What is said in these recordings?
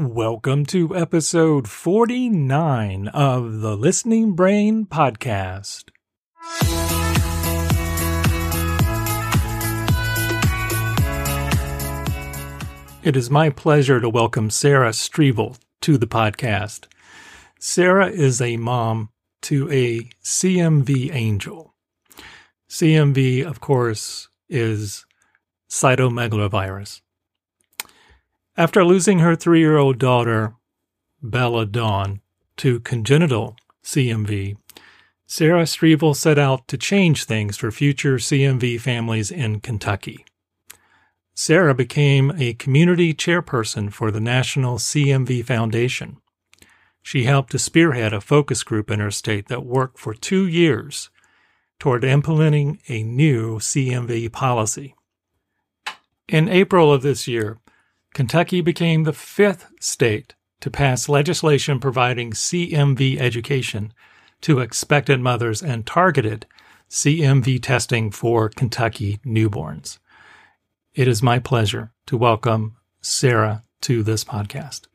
Welcome to episode 49 of the Listening Brain Podcast. It is my pleasure to welcome Sarah Streeval to the podcast. Sarah is a mom to a CMV angel. CMV, of course, is cytomegalovirus. After losing her 3-year-old daughter, Bella Dawn, to congenital CMV, Sarah Streeval set out to change things for future CMV families in Kentucky. Sarah became a community chairperson for the National CMV Foundation. She helped to spearhead a focus group in her state that worked for 2 years toward implementing a new CMV policy. In April of this year, Kentucky became the 5th state to pass legislation providing CMV education to expectant mothers and targeted CMV testing for Kentucky newborns. It is my pleasure to welcome Sarah to this podcast.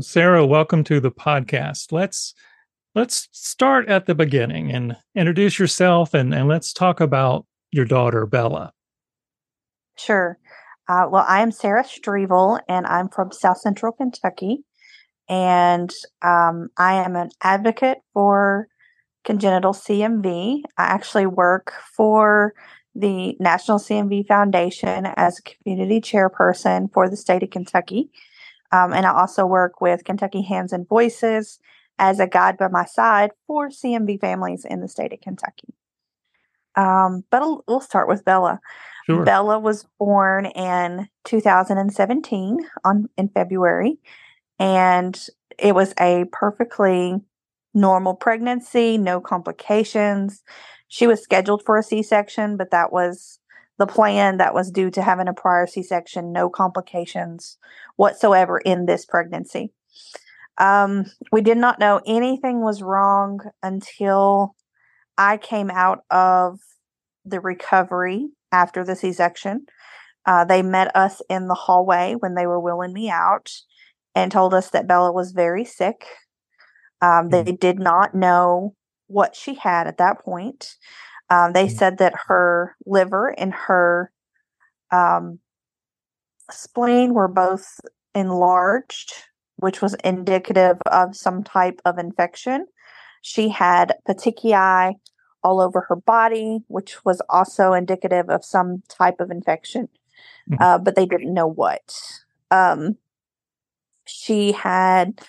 Sarah, welcome to the podcast. Let's start at the beginning and introduce yourself, and let's talk about your daughter, Bella. Sure. Well, I'm Sarah Streeval, and I'm from South Central Kentucky, and I am an advocate for congenital CMV. I actually work for the National CMV Foundation as a community chairperson for the state of Kentucky, and I also work with Kentucky Hands and Voices as a guide by my side for CMV families in the state of Kentucky. But we'll start with Bella. Sure. Bella was born in 2017 in February, and it was a perfectly normal pregnancy, no complications. She was scheduled for a C-section, but that was the plan that was due to having a prior C-section, no complications whatsoever in this pregnancy. We did not know anything was wrong until I came out of the recovery after the C-section. They met us in the hallway when they were wheeling me out and told us that Bella was very sick. They did not know what she had at that point. They said that her liver and her spleen were both enlarged, which was indicative of some type of infection. She had petechiae all over her body, which was also indicative of some type of infection, but they didn't know what. She had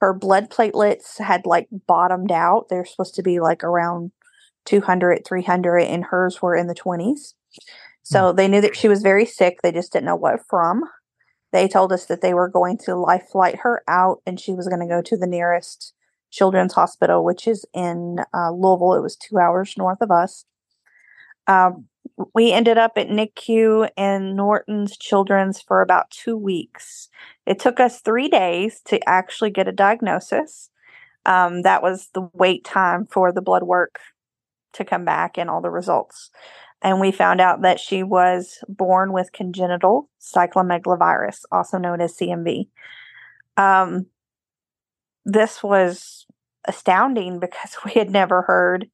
her blood platelets had like bottomed out. They're supposed to be like around 200, 300, and hers were in the 20s. So they knew that she was very sick. They just didn't know what from. They told us that they were going to life flight her out, and she was going to go to the nearest Children's Hospital, which is in Louisville. It was 2 hours north of us. We ended up at NICU and Norton's Children's for about 2 weeks. It took us 3 days to actually get a diagnosis. That was the wait time for the blood work to come back and all the results. And we found out that she was born with congenital cytomegalovirus, also known as CMV. This was astounding because we had never heard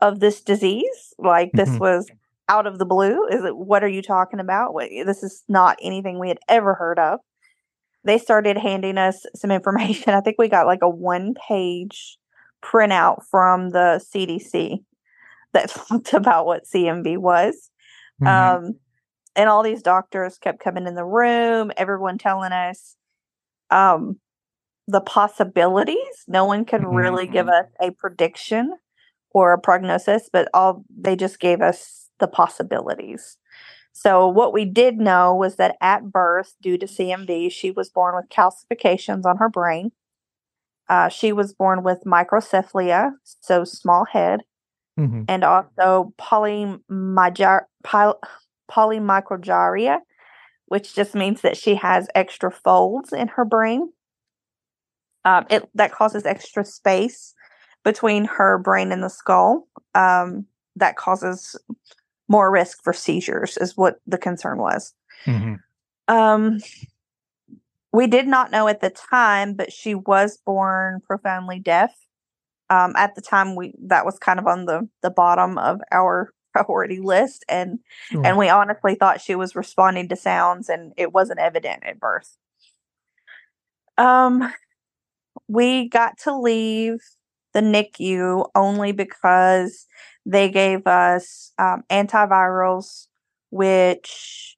of this disease. Like, this was out of the blue. Is it? What are you talking about? This is not anything we had ever heard of. They started handing us some information. I think we got like a 1-page printout from the CDC that talked about what CMV was. And all these doctors kept coming in the room, everyone telling us, the possibilities. No one could really give us a prediction or a prognosis, but they just gave us the possibilities. So what we did know was that at birth, due to CMV, she was born with calcifications on her brain. She was born with microcephalia, so small head, and also polymicrogyria, which just means that she has extra folds in her brain. That causes extra space between her brain and the skull. That causes more risk for seizures, is what the concern was. We did not know at the time, but she was born profoundly deaf. At the time, that was kind of on the bottom of our priority list, and we honestly thought she was responding to sounds, and it wasn't evident at birth. We got to leave the NICU only because they gave us antivirals, which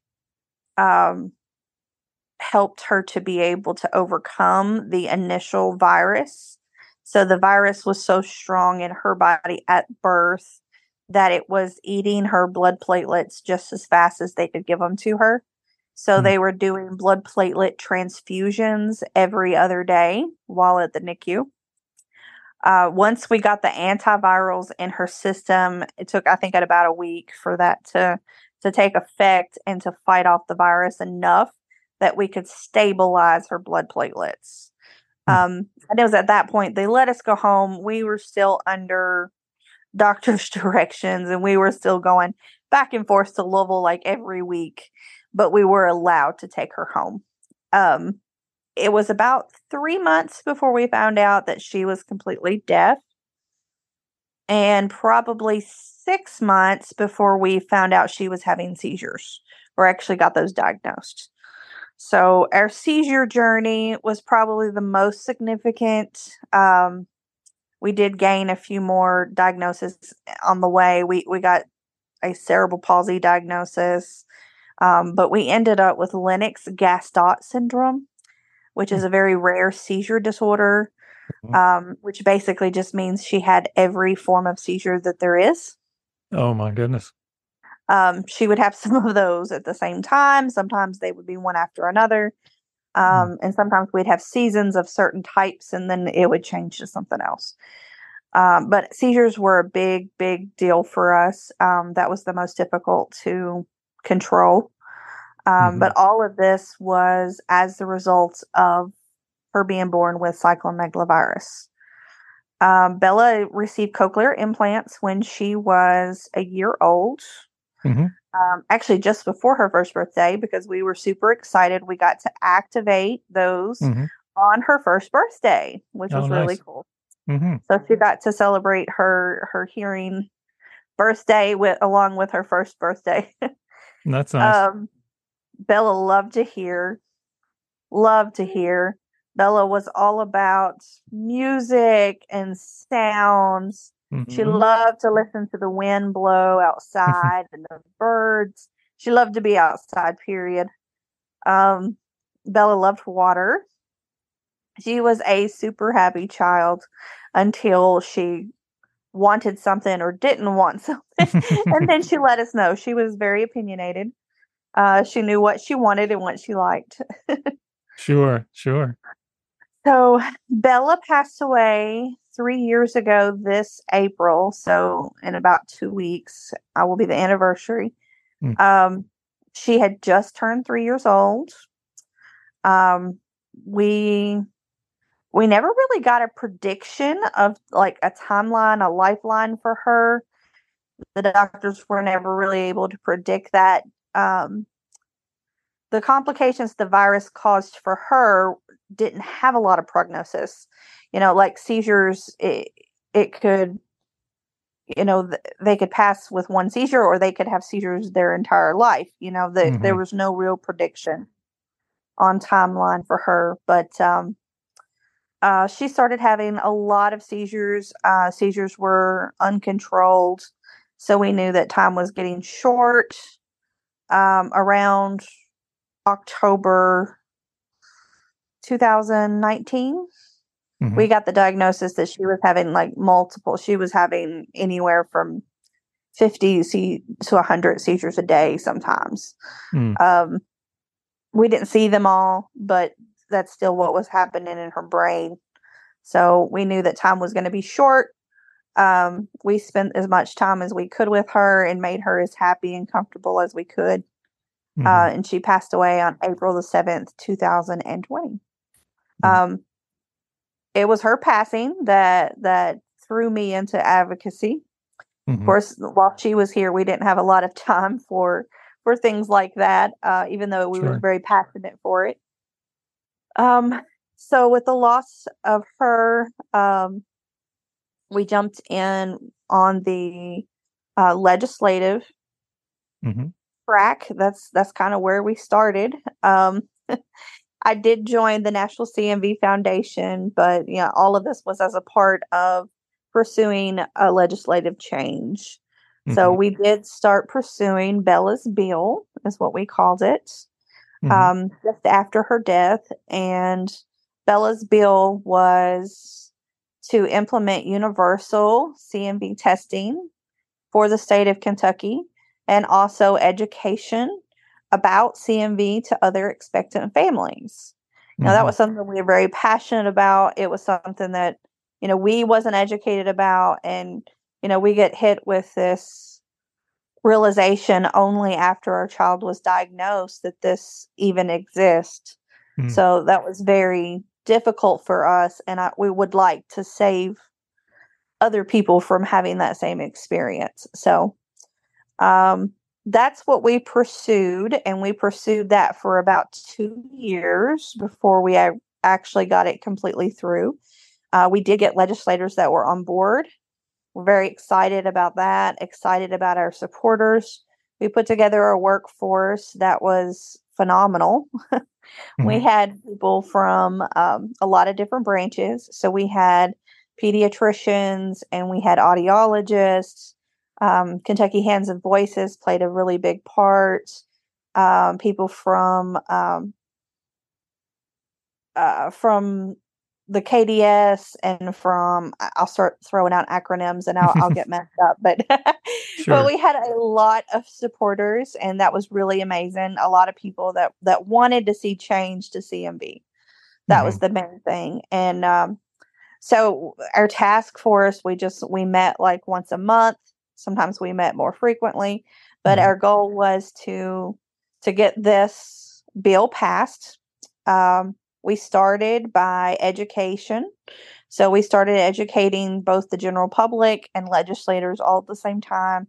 helped her to be able to overcome the initial virus. So the virus was so strong in her body at birth that it was eating her blood platelets just as fast as they could give them to her. So they were doing blood platelet transfusions every other day while at the NICU. Once we got the antivirals in her system, it took, I think, at about a week for that to take effect and to fight off the virus enough that we could stabilize her blood platelets. And it was at that point, they let us go home. We were still under doctor's directions, and we were still going back and forth to Louisville like every week, but we were allowed to take her home. It was about 3 months before we found out that she was completely deaf, and probably 6 months before we found out she was having seizures, or actually got those diagnosed. So our seizure journey was probably the most significant. We did gain a few more diagnoses on the way. We got a cerebral palsy diagnosis, but we ended up with Lennox-Gastaut syndrome, which is a very rare seizure disorder, which basically just means she had every form of seizure that there is. Oh, my goodness. She would have some of those at the same time. Sometimes they would be one after another. And sometimes we'd have seasons of certain types, and then it would change to something else. But seizures were a big, big deal for us. That was the most difficult to control. But all of this was as the result of her being born with cytomegalovirus. Bella received cochlear implants when she was a year old. Actually, just before her first birthday, because we were super excited. We got to activate those on her first birthday, which was really cool. So she got to celebrate her hearing birthday along with her first birthday. That's nice. Bella loved to hear. Bella was all about music and sounds. She loved to listen to the wind blow outside and the birds. She loved to be outside, period. Bella loved water. She was a super happy child until she wanted something or didn't want something. And then she let us know. She was very opinionated. She knew what she wanted and what she liked. Sure. So Bella passed away 3 years ago this April. So in about 2 weeks, I will be the anniversary. She had just turned 3 years old. We never really got a prediction of like a timeline, a lifeline for her. The doctors were never really able to predict that. The complications the virus caused for her didn't have a lot of prognosis. You know, like seizures, it could, you know, they could pass with one seizure, or they could have seizures their entire life. You know, there was no real prediction on timeline for her. But she started having a lot of seizures. Seizures were uncontrolled. So we knew that time was getting short. Around October 2019, we got the diagnosis that she was having like multiple. She was having anywhere from 50 to 100 seizures a day sometimes. We didn't see them all, but that's still what was happening in her brain. So we knew that time was going to be short. We spent as much time as we could with her and made her as happy and comfortable as we could. And she passed away on April the 7th, 2020. It was her passing that threw me into advocacy. Of course, while she was here, we didn't have a lot of time for things like that, even though we were very passionate for it. So with the loss of her, we jumped in on the legislative track. That's kind of where we started. I did join the National CMV Foundation, but yeah, all of this was as a part of pursuing a legislative change. Mm-hmm. So we did start pursuing Bella's bill, is what we called it, just after her death. And Bella's bill was to implement universal CMV testing for the state of Kentucky and also education about CMV to other expectant families. Now, that was something we were very passionate about. It was something that, you know, we wasn't educated about. And, you know, we get hit with this realization only after our child was diagnosed that this even exists. So that was very difficult for us. And we would like to save other people from having that same experience. So, that's what we pursued, and we pursued that for about 2 years before we actually got it completely through. We did get legislators that were on board. We're very excited about that, excited about our supporters. We put together a workforce that was phenomenal. We had people from a lot of different branches. So we had pediatricians and we had audiologists. Kentucky Hands and Voices played a really big part. People from the KDS and from, I'll start throwing out acronyms and I'll get messed up, but but we had a lot of supporters, and that was really amazing. A lot of people that wanted to see change to CMV. That was the main thing. And so our task force, we met like once a month. Sometimes we met more frequently, but our goal was to get this bill passed. We started by education. So we started educating both the general public and legislators all at the same time.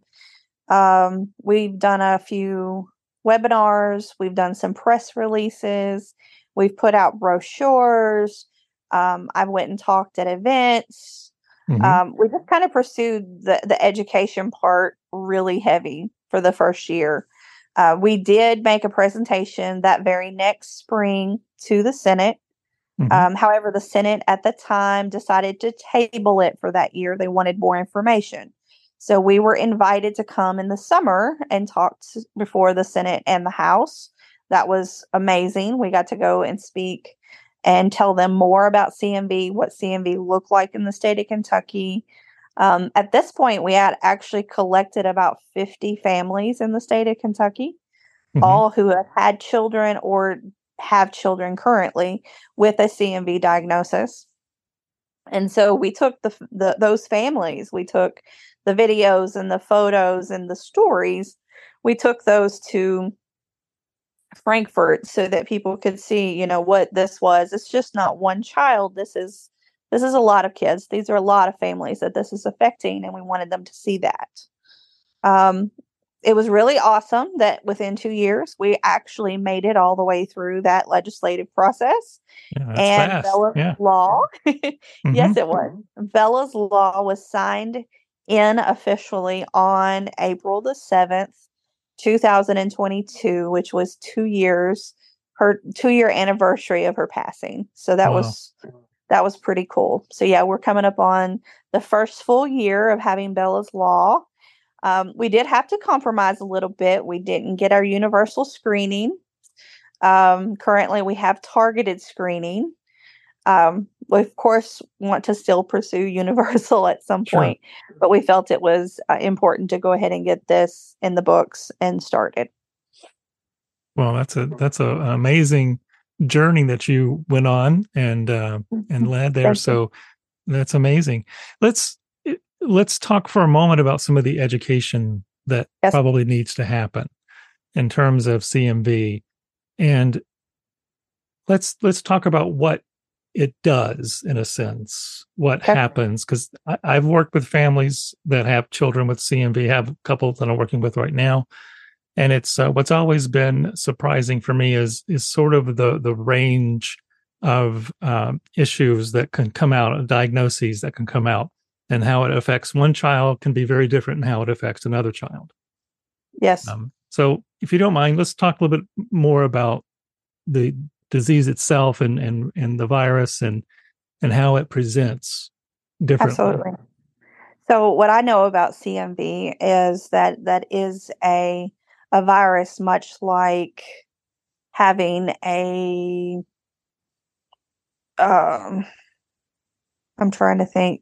We've done a few webinars. We've done some press releases. We've put out brochures. I went and talked at events. We just kind of pursued the education part really heavy for the first year. We did make a presentation that very next spring to the Senate. However, the Senate at the time decided to table it for that year. They wanted more information. So we were invited to come in the summer and talk before the Senate and the House. That was amazing. We got to go and speak and tell them more about CMV, what CMV looked like in the state of Kentucky. At this point, we had actually collected about 50 families in the state of Kentucky, all who have had children or have children currently with a CMV diagnosis. And so we took those families, we took the videos and the photos and the stories, we took those to Frankfurt so that people could see, you know, what this was. It's just not one child. This is a lot of kids. These are a lot of families that this is affecting, and we wanted them to see that. It was really awesome that within 2 years, we actually made it all the way through that legislative process. Yeah, and fast. Bella's Law. Yes, it was. Bella's Law was signed in officially on April the 7th, 2022, which was 2 years, her 2-year anniversary of her passing. So that was pretty cool. So yeah, we're coming up on the first full year of having Bella's Law. We did have to compromise a little bit. We didn't get our universal screening. Currently we have targeted screening. We of course want to still pursue universal at some point, but we felt it was important to go ahead and get this in the books and started. Well, that's an amazing journey that you went on and led there. So that's amazing. Let's talk for a moment about some of the education that probably needs to happen in terms of CMV, and let's talk about what it does, in a sense, what happens, because I've worked with families that have children with CMV, have a couple that I'm working with right now. And it's what's always been surprising for me is sort of the range of issues that can come out, of diagnoses that can come out, and how it affects one child can be very different than how it affects another child. Yes. So if you don't mind, let's talk a little bit more about the disease itself and the virus and how it presents differently. Absolutely. So what I know about CMV is that is a virus much like having a, I'm trying to think.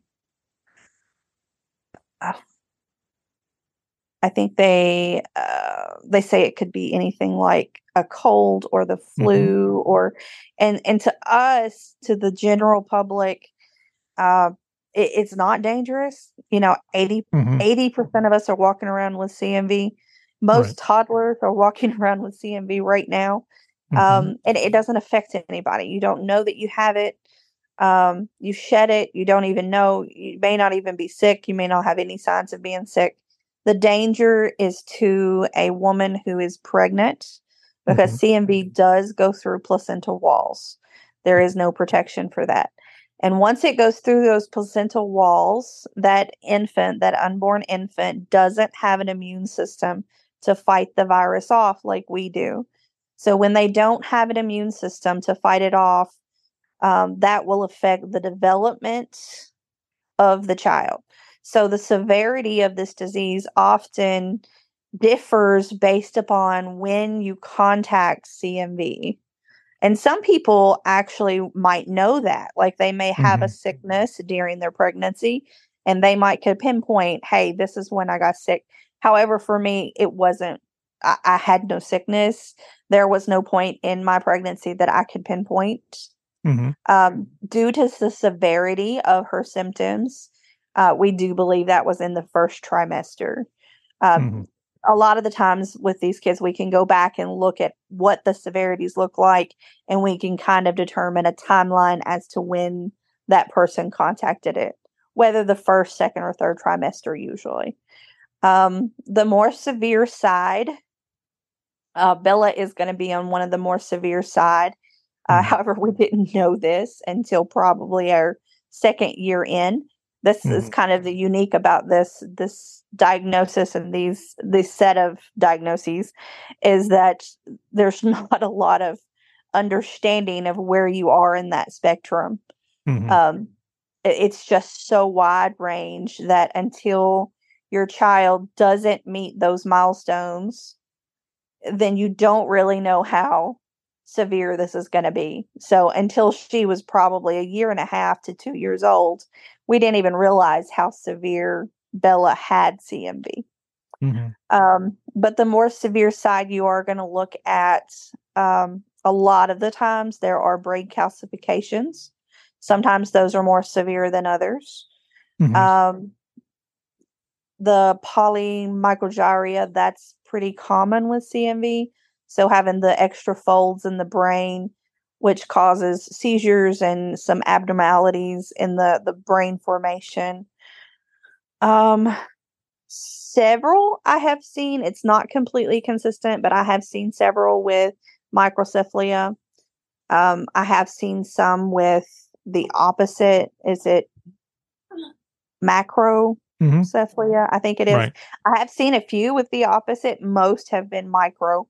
I think they say it could be anything like a cold or the flu, mm-hmm. and to us, to the general public, it's not dangerous. You know, 80% of us are walking around with CMV. Most right. toddlers are walking around with CMV right now. Mm-hmm. And it doesn't affect anybody. You don't know that you have it. You shed it. You don't even know. You may not even be sick. You may not have any signs of being sick. The danger is to a woman who is pregnant, because mm-hmm. CMV does go through placental walls. There is no protection for that. And once it goes through those placental walls, that unborn infant doesn't have an immune system to fight the virus off like we do. So when they don't have an immune system to fight it off, that will affect the development of the child. So the severity of this disease often differs based upon when you contact CMV. And some people actually might know that, like they may have mm-hmm. a sickness during their pregnancy, and they might could pinpoint, hey, this is when I got sick. However, for me, it wasn't, I had no sickness. There was no point in my pregnancy that I could pinpoint. Mm-hmm. Due to the severity of her symptoms, we do believe that was in the first trimester. Mm-hmm. A lot of the times with these kids, we can go back and look at what the severities look like, and we can kind of determine a timeline as to when that person contacted it, whether the first, second, or third trimester usually. The more severe side, Bella is going to be on one of the more severe side. However, we didn't know this until probably our second year in. This is kind of the unique about this diagnosis and this set of diagnoses, is that there's not a lot of understanding of where you are in that spectrum. Mm-hmm. It's just so wide range that until your child doesn't meet those milestones, then you don't really know how severe this is going to be. So until she was probably a year and a half to 2 years old, we didn't even realize how severe Bella had CMV. Mm-hmm. But the more severe side, you are going to look at, a lot of the times there are brain calcifications. Sometimes those are more severe than others. Mm-hmm. The polymicrogyria, that's pretty common with CMV. So having the extra folds in the brain, which causes seizures and some abnormalities in the brain formation. Several I have seen, it's not completely consistent, but I have seen several with microcephalia. I have seen some with the opposite. Is it macrocephalia? Mm-hmm. I think it is. Right. I have seen a few with the opposite. Most have been micro.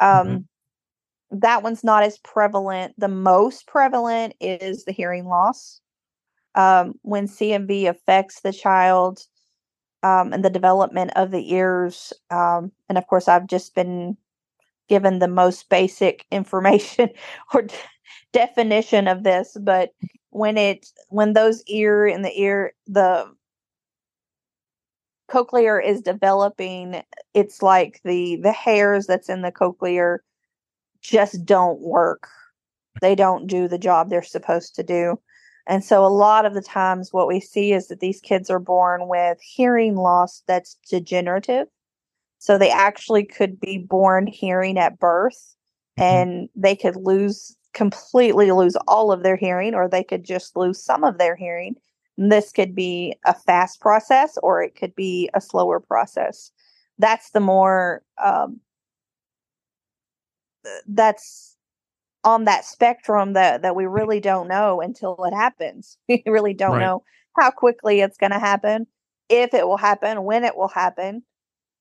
Mm-hmm. That one's not as prevalent. The most prevalent is the hearing loss. When CMV affects the child, and the development of the ears. And of course, I've just been given the most basic information or definition of this, but when those ear and the cochlear is developing, it's like the hairs that's in the cochlear just don't work. They don't do the job they're supposed to do. And so a lot of the times what we see is that these kids are born with hearing loss that's degenerative. So they actually could be born hearing at birth, and they could completely lose all of their hearing, or they could just lose some of their hearing. This could be a fast process, or it could be a slower process. That's on that spectrum that we really don't know until it happens. We really don't know how quickly it's going to happen, if it will happen, when it will happen.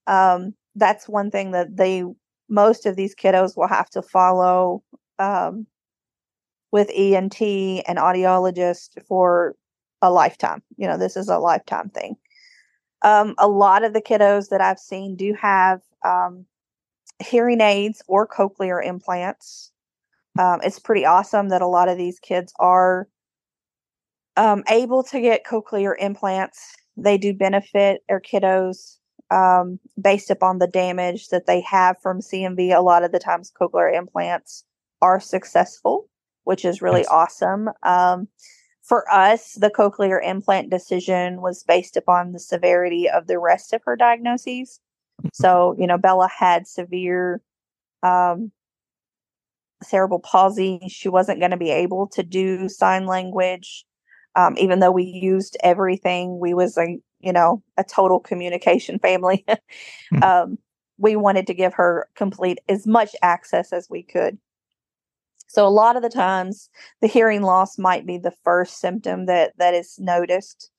That's one thing that most of these kiddos will have to follow with ENT and audiologist for a lifetime. You know, this is a lifetime thing. A lot of the kiddos that I've seen do have hearing aids or cochlear implants. It's pretty awesome that a lot of these kids are able to get cochlear implants. They do benefit our kiddos based upon the damage that they have from CMV. A lot of the times cochlear implants are successful, which is really awesome. For us, the cochlear implant decision was based upon the severity of the rest of her diagnoses. So, you know, Bella had severe cerebral palsy. She wasn't going to be able to do sign language. Even though we used everything, we was a total communication family. We wanted to give her as much access as we could. So a lot of the times the hearing loss might be the first symptom that is noticed.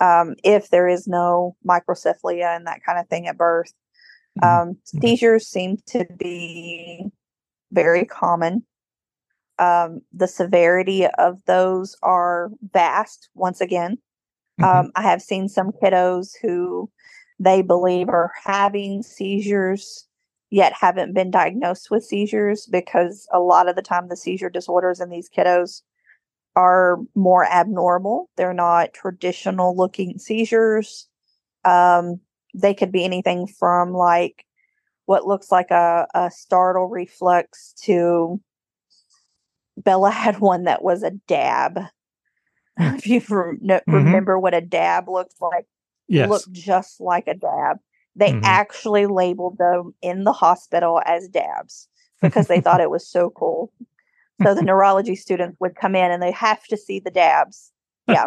If there is no microcephaly and that kind of thing at birth, seizures seem to be very common. The severity of those are vast. Once again, I have seen some kiddos who they believe are having seizures yet haven't been diagnosed with seizures, because a lot of the time the seizure disorders in these kiddos are more abnormal. They're not traditional looking seizures. They could be anything from like what looks like a startle reflex to Bella had one that was a dab. If you remember what a dab looks like, it looked just like a dab. They actually labeled them in the hospital as dabs because they thought it was so cool. So the neurology students would come in and they have to see the dabs. Yeah.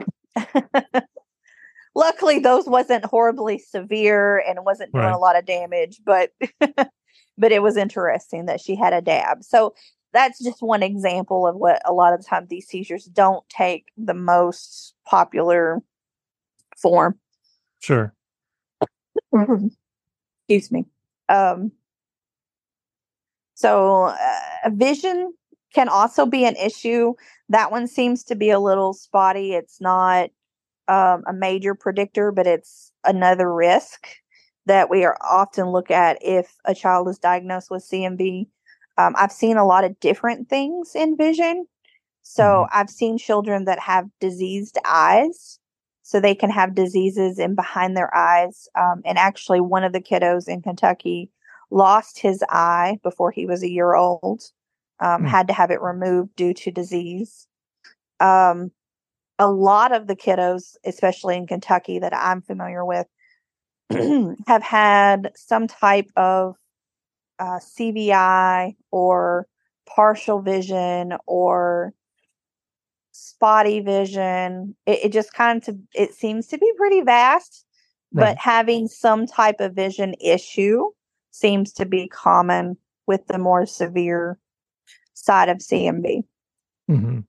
Luckily, those wasn't horribly severe and it wasn't doing a lot of damage, but it was interesting that she had a dab. So that's just one example of what a lot of the time these seizures don't take the most popular form. Sure. Excuse me. Vision can also be an issue. That one seems to be a little spotty. It's not a major predictor, but it's another risk that we are often look at if a child is diagnosed with CMV. I've seen a lot of different things in vision. So I've seen children that have diseased eyes. So they can have diseases in behind their eyes. And actually one of the kiddos in Kentucky lost his eye before he was a year old, had to have it removed due to disease. A lot of the kiddos, especially in Kentucky that I'm familiar with, have had some type of CVI or partial vision or spotty vision. It seems to be pretty vast, but having some type of vision issue seems to be common with the more severe side of CMV. There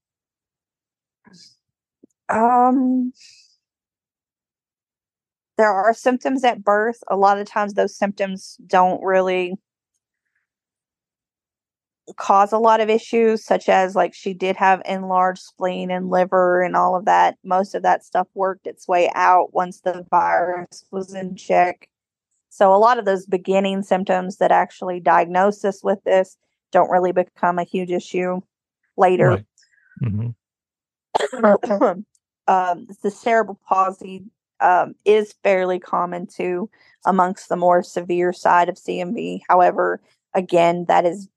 are symptoms at birth. A lot of times those symptoms don't really cause a lot of issues, such as like she did have enlarged spleen and liver and all of that. Most of that stuff worked its way out once the virus was in check. So a lot of those beginning symptoms that actually diagnose us with this don't really become a huge issue later. The cerebral palsy is fairly common too amongst the more severe side of CMV. However, again, that is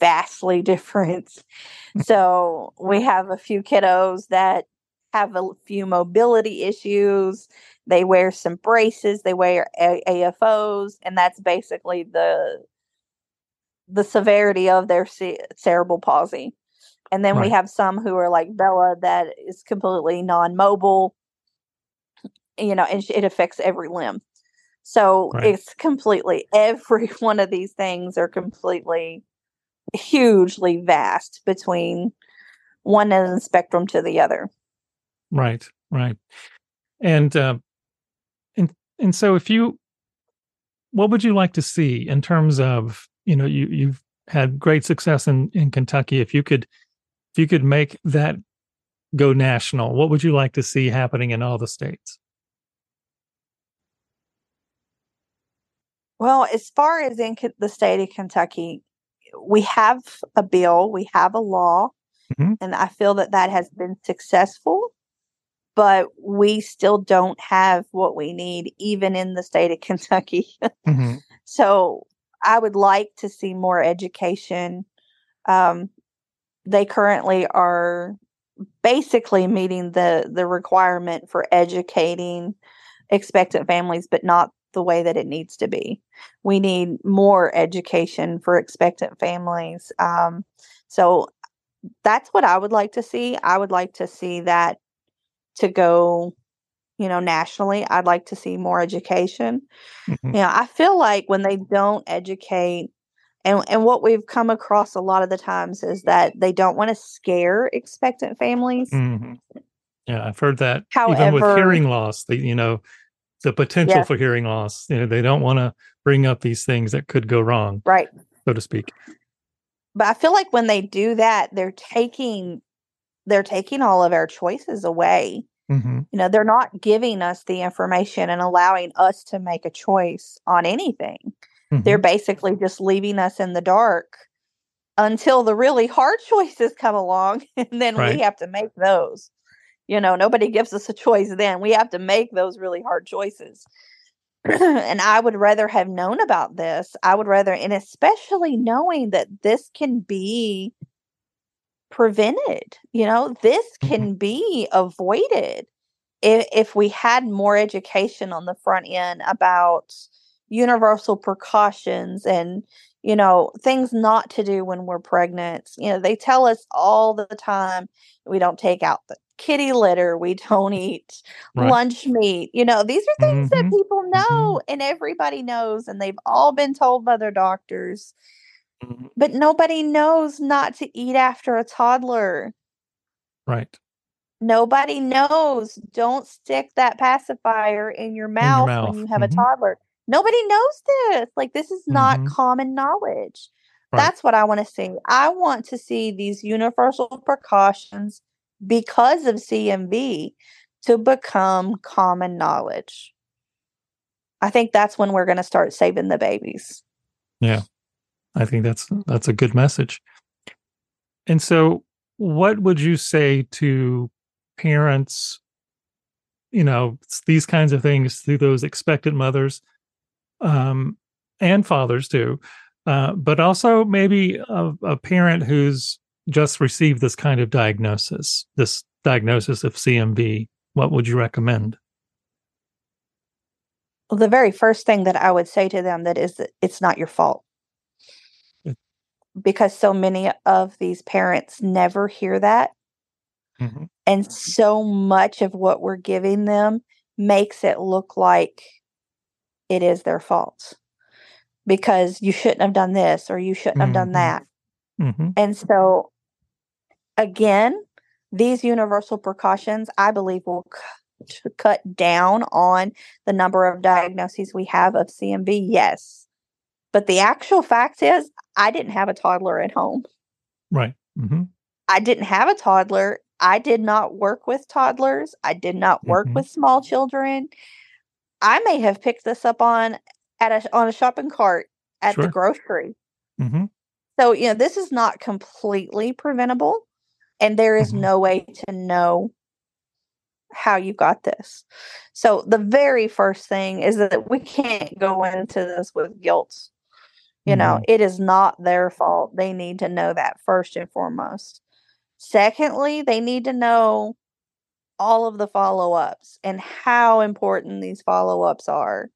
vastly different. So we have a few kiddos that have a few mobility issues. They wear some braces, they wear AFOs, and that's basically the severity of their cerebral palsy. And then we have some who are like Bella that is completely non-mobile, and it affects every limb. So it's completely, every one of these things are completely hugely vast between one end of the spectrum to the other. Right, right. And so if you, what would you like to see in terms of, you know, you've had great success in Kentucky. If you could make that go national, what would you like to see happening in all the states? Well, as far as in the state of Kentucky, we have a bill, we have a law, mm-hmm. and I feel that has been successful, but we still don't have what we need, even in the state of Kentucky. Mm-hmm. So I would like to see more education. They currently are basically meeting the requirement for educating expectant families, but not the way that it needs to be. We need more education for expectant families. So that's what I would like to see. I would like to see that to go, you know, nationally. I'd like to see more education. Mm-hmm. You know, I feel like when they don't educate, and what we've come across a lot of the times is that they don't want to scare expectant families. Mm-hmm. Yeah, I've heard that. However, even with hearing loss, the potential for hearing loss, you know, they don't want to bring up these things that could go wrong, right, so to speak. But I feel like when they do that, they're taking all of our choices away. Mm-hmm. You know, they're not giving us the information and allowing us to make a choice on anything. Mm-hmm. They're basically just leaving us in the dark until the really hard choices come along, and then we have to make those. You know, nobody gives us a choice then. We have to make those really hard choices. And I would rather have known about this. I would rather, and especially knowing that this can be prevented. You know, this can be avoided if we had more education on the front end about universal precautions and, you know, things not to do when we're pregnant. You know, they tell us all the time, we don't take out the kitty litter, we don't eat lunch meat. You know, these are things that people know and everybody knows, and they've all been told by their doctors, but nobody knows not to eat after a toddler. Right. Nobody knows don't stick that pacifier in your mouth. When you have a toddler. Nobody knows this. Like, this is not common knowledge. Right. That's what I want to see. I want to see these universal precautions because of CMV to become common knowledge. I think that's when we're going to start saving the babies. Yeah, I think that's a good message. And so what would you say to parents, you know, these kinds of things to those expectant mothers and fathers too, but also maybe a parent who's just received this kind of diagnosis, this diagnosis of CMV? What would you recommend? Well, the very first thing that I would say to them that is that it's not your fault. Because so many of these parents never hear that. Mm-hmm. And so much of what we're giving them makes it look like it is their fault. Because you shouldn't have done this, or you shouldn't have done that. Mm-hmm. And so, again, these universal precautions, I believe, will cut down on the number of diagnoses we have of CMV, yes. But the actual fact is, I didn't have a toddler at home. Right. Mm-hmm. I didn't have a toddler. I did not work with toddlers. I did not work with small children. I may have picked this up on a shopping cart at the grocery. Mm-hmm. So, you know, this is not completely preventable, and there is no way to know how you got this. So the very first thing is that we can't go into this with guilt. You know, it is not their fault. They need to know that first and foremost. Secondly, they need to know all of the follow-ups and how important these follow-ups are.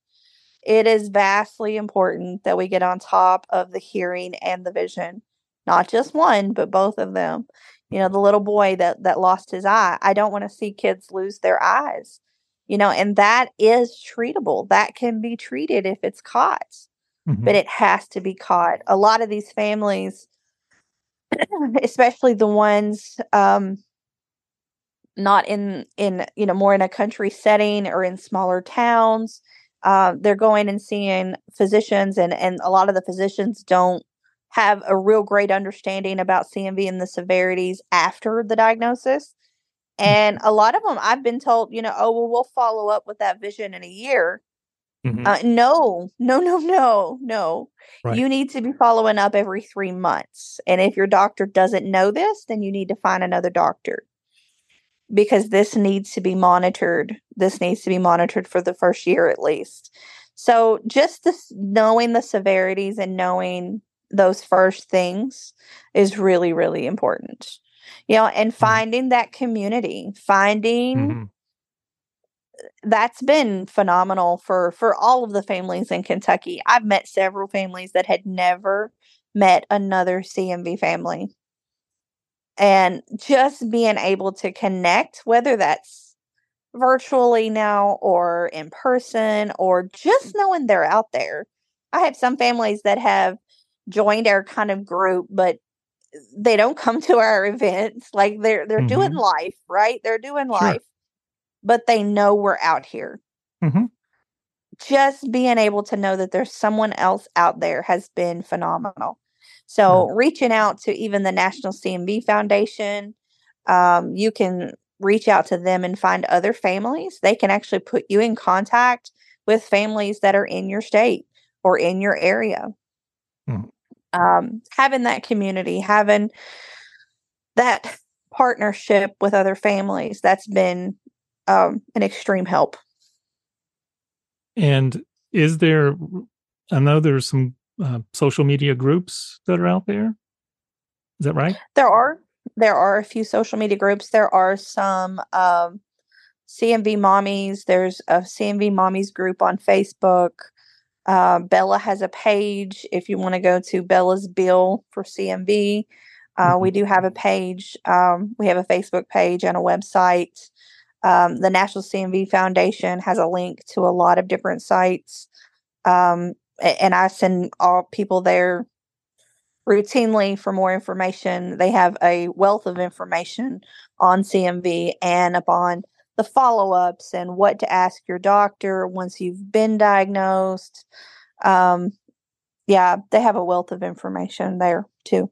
It is vastly important that we get on top of the hearing and the vision, not just one, but both of them. You know, the little boy that lost his eye, I don't want to see kids lose their eyes, you know, and that is treatable. That can be treated if it's caught, but it has to be caught. A lot of these families especially the ones not in you know, more in a country setting or in smaller towns. They're going and seeing physicians, and a lot of the physicians don't have a real great understanding about CMV and the severities after the diagnosis. And a lot of them, I've been told, you know, oh, well, we'll follow up with that vision in a year. Mm-hmm. No. Right. You need to be following up every 3 months. And if your doctor doesn't know this, then you need to find another doctor, because this needs to be monitored. This needs to be monitored for the first year at least. So just this, knowing the severities and knowing those first things is really, really important. You know, and finding that community, that's been phenomenal for all of the families in Kentucky. I've met several families that had never met another CMV family. And just being able to connect, whether that's virtually now or in person, or just knowing they're out there. I have some families that have joined our kind of group, but they don't come to our events. Like they're doing life, right? They're doing life, but they know we're out here. Mm-hmm. Just being able to know that there's someone else out there has been phenomenal. So reaching out to even the National CMV Foundation, you can reach out to them and find other families. They can actually put you in contact with families that are in your state or in your area. Mm. Having that community, having that partnership with other families, that's been an extreme help. And is there, I know there's some social media groups that are out there. Is that right? There are a few social media groups. There are some CMV mommies. There's a CMV mommies group on Facebook. Bella has a page. If you want to go to Bella's Bill for CMV, we do have a page. We have a Facebook page and a website. The National CMV Foundation has a link to a lot of different sites. And I send all people there routinely for more information. They have a wealth of information on CMV and upon the follow-ups and what to ask your doctor once you've been diagnosed. They have a wealth of information there too.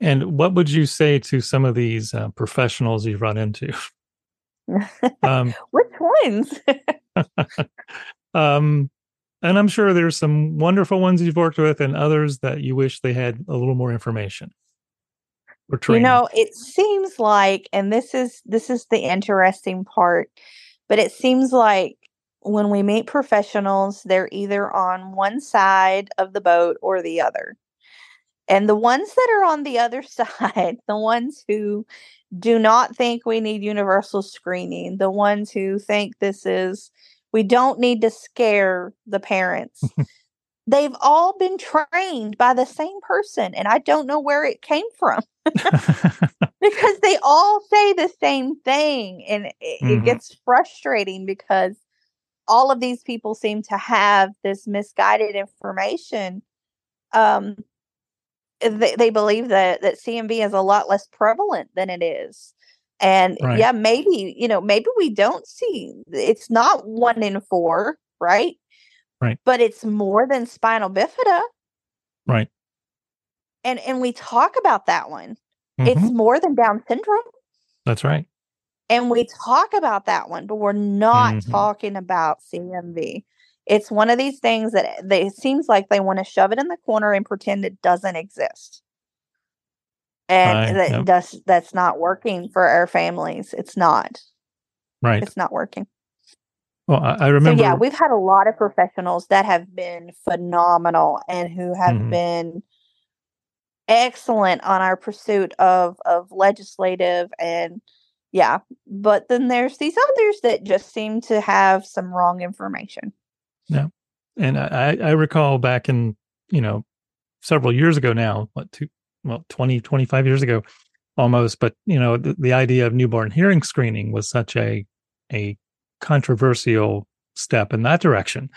And what would you say to some of these professionals you've run into? Which ones? And I'm sure there's some wonderful ones you've worked with and others that you wish they had a little more information. You know, it seems like, and this is the interesting part, but it seems like when we meet professionals, they're either on one side of the boat or the other. And the ones that are on the other side, the ones who do not think we need universal screening, the ones who think we don't need to scare the parents. They've all been trained by the same person, and I don't know where it came from because they all say the same thing, and it gets frustrating because all of these people seem to have this misguided information. They believe that CMV is a lot less prevalent than it is. And maybe we don't see, it's not 1 in 4, right? Right. But it's more than spinal bifida. Right. And we talk about that one. Mm-hmm. It's more than Down syndrome. That's right. And we talk about that one, but we're not talking about CMV. It's one of these things that it seems like they want to shove it in the corner and pretend it doesn't exist. And that's not working for our families. It's not. Right. It's not working. Well, I remember. So, we've had a lot of professionals that have been phenomenal and who have been excellent on our pursuit of legislative and but then there's these others that just seem to have some wrong information. Yeah. And I recall back in, several years ago now, 25 years ago almost, but the idea of newborn hearing screening was such a controversial step in that direction,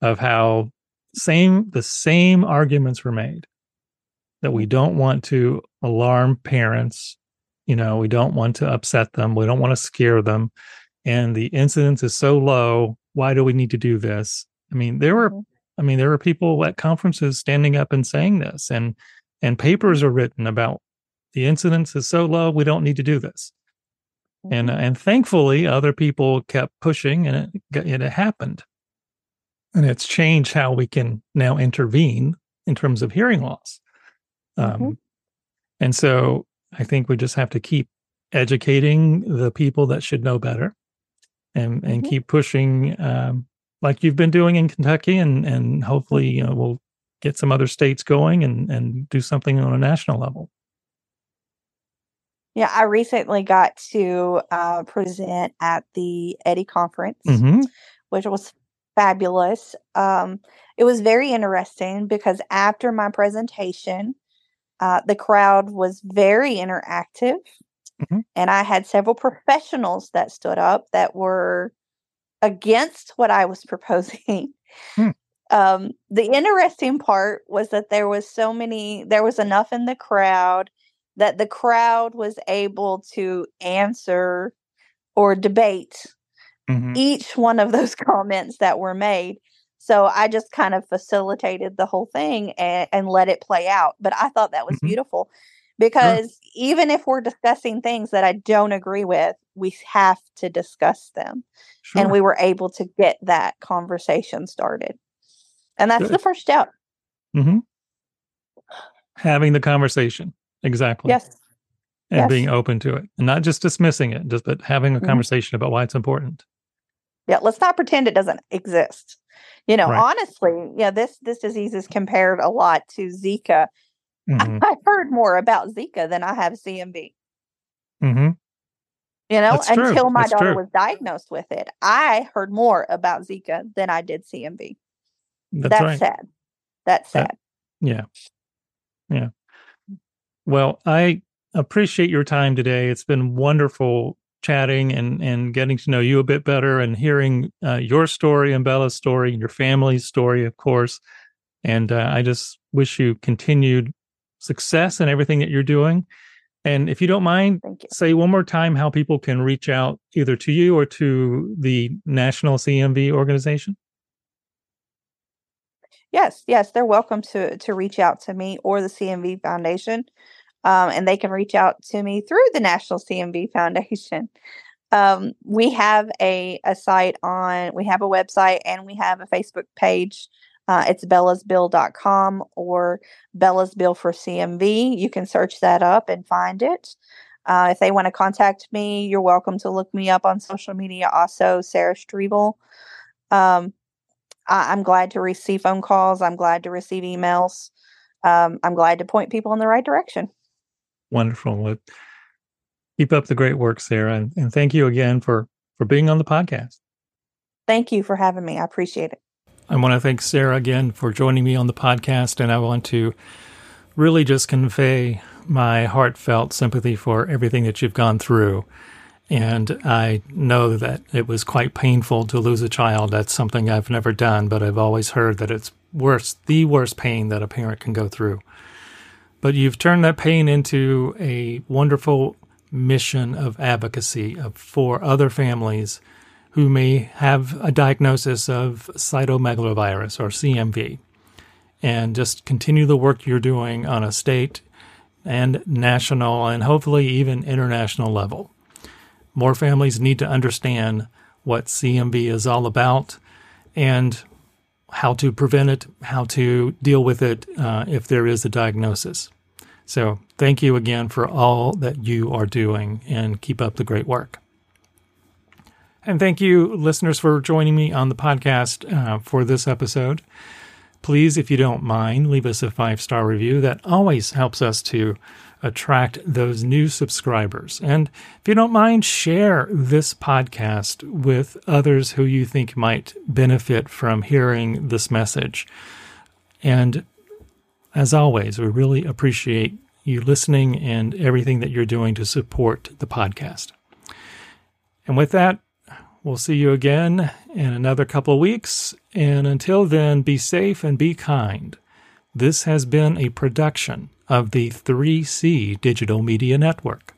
of how the same arguments were made that we don't want to alarm parents. You know, we don't want to upset them. We don't want to scare them. And the incidence is so low. Why do we need to do this? I mean, there were people at conferences standing up and saying this, and papers are written about the incidence is so low, we don't need to do this. And thankfully, other people kept pushing, and it happened. And it's changed how we can now intervene in terms of hearing loss. And so I think we just have to keep educating the people that should know better, and keep pushing like you've been doing in Kentucky, and hopefully, you know, we'll get some other states going and do something on a national level. Yeah, I recently got to present at the Eddie Conference, which was fabulous. It was very interesting because after my presentation, the crowd was very interactive, and I had several professionals that stood up that were against what I was proposing. The interesting part was that there was enough in the crowd that the crowd was able to answer or debate each one of those comments that were made. So I just kind of facilitated the whole thing and let it play out. But I thought that was beautiful because even if we're discussing things that I don't agree with, we have to discuss them. Sure. And we were able to get that conversation started. And that's the first step. Having the conversation. Exactly. Yes. And being open to it and not just dismissing it, but having a conversation about why it's important. Yeah. Let's not pretend it doesn't exist. You know, honestly, yeah, this disease is compared a lot to Zika. I've heard more about Zika than I have CMV. You know, that's until true. My That's daughter true. Was diagnosed with it. I heard more about Zika than I did CMV. That's right. Sad. That's sad. Yeah. Well, I appreciate your time today. It's been wonderful chatting and getting to know you a bit better and hearing your story and Bella's story and your family's story, of course. And I just wish you continued success in everything that you're doing. And if you don't mind, say one more time how people can reach out either to you or to the National CMV organization. Yes. They're welcome to reach out to me or the CMV Foundation. And they can reach out to me through the National CMV Foundation. We have a website, and we have a Facebook page. It's bellasbill.com or Bella's Bill for CMV. You can search that up and find it. If they want to contact me, you're welcome to look me up on social media. Also, Sarah Streeval. I'm glad to receive phone calls. I'm glad to receive emails. I'm glad to point people in the right direction. Wonderful. Well, keep up the great work, Sarah. And thank you again for being on the podcast. Thank you for having me. I appreciate it. I want to thank Sarah again for joining me on the podcast. And I want to really just convey my heartfelt sympathy for everything that you've gone through. And I know that it was quite painful to lose a child. That's something I've never done, but I've always heard that it's the worst pain that a parent can go through. But you've turned that pain into a wonderful mission of advocacy for other families who may have a diagnosis of cytomegalovirus or CMV. And just continue the work you're doing on a state and national and hopefully even international level. More families need to understand what CMV is all about and how to prevent it, how to deal with it if there is a diagnosis. So thank you again for all that you are doing, and keep up the great work. And thank you, listeners, for joining me on the podcast for this episode. Please, if you don't mind, leave us a 5-star review. That always helps us to attract those new subscribers. And if you don't mind, share this podcast with others who you think might benefit from hearing this message. And as always, we really appreciate you listening and everything that you're doing to support the podcast. And with that, we'll see you again in another couple of weeks. And until then, be safe and be kind. This has been a production of the 3C Digital Media Network.